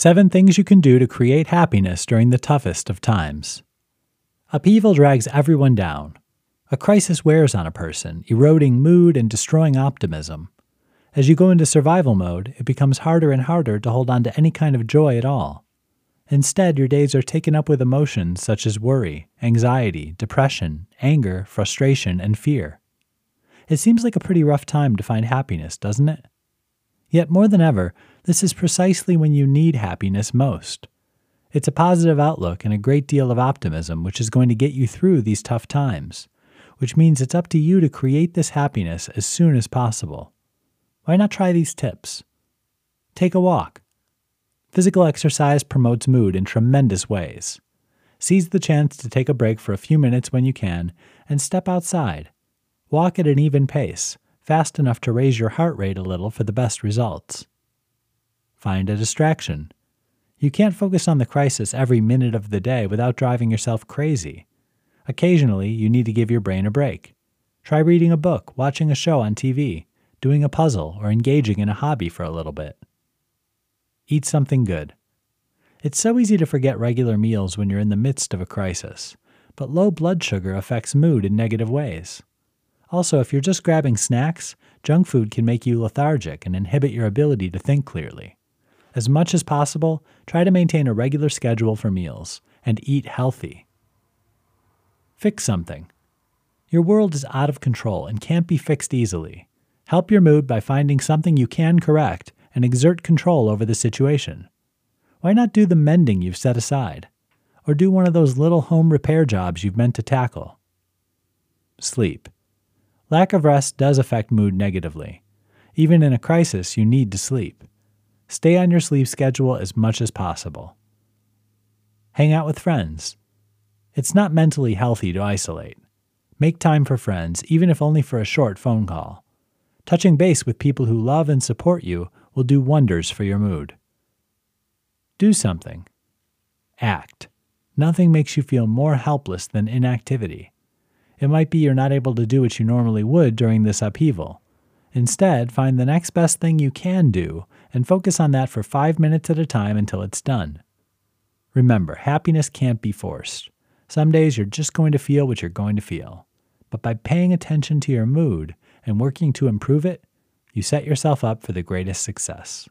7 things you can do to create happiness during the toughest of times. Upheaval drags everyone down. A crisis wears on a person, eroding mood and destroying optimism. As you go into survival mode, it becomes harder and harder to hold on to any kind of joy at all. Instead, your days are taken up with emotions such as worry, anxiety, depression, anger, frustration, and fear. It seems like a pretty rough time to find happiness, doesn't it? Yet more than ever, this is precisely when you need happiness most. It's a positive outlook and a great deal of optimism which is going to get you through these tough times, which means it's up to you to create this happiness as soon as possible. Why not try these tips? Take a walk. Physical exercise promotes mood in tremendous ways. Seize the chance to take a break for a few minutes when you can and step outside. Walk at an even pace, fast enough to raise your heart rate a little for the best results. Find a distraction. You can't focus on the crisis every minute of the day without driving yourself crazy. Occasionally, you need to give your brain a break. Try reading a book, watching a show on TV, doing a puzzle, or engaging in a hobby for a little bit. Eat something good. It's so easy to forget regular meals when you're in the midst of a crisis, but low blood sugar affects mood in negative ways. Also, if you're just grabbing snacks, junk food can make you lethargic and inhibit your ability to think clearly. As much as possible, try to maintain a regular schedule for meals and eat healthy. Fix something. Your world is out of control and can't be fixed easily. Help your mood by finding something you can correct and exert control over the situation. Why not do the mending you've set aside? Or do one of those little home repair jobs you've meant to tackle. Sleep. Lack of rest does affect mood negatively. Even in a crisis, you need to sleep. Stay on your sleep schedule as much as possible. Hang out with friends. It's not mentally healthy to isolate. Make time for friends, even if only for a short phone call. Touching base with people who love and support you will do wonders for your mood. Do something. Act. Nothing makes you feel more helpless than inactivity. It might be you're not able to do what you normally would during this upheaval. Instead, find the next best thing you can do and focus on that for 5 minutes at a time until it's done. Remember, happiness can't be forced. Some days you're just going to feel what you're going to feel. But by paying attention to your mood and working to improve it, you set yourself up for the greatest success.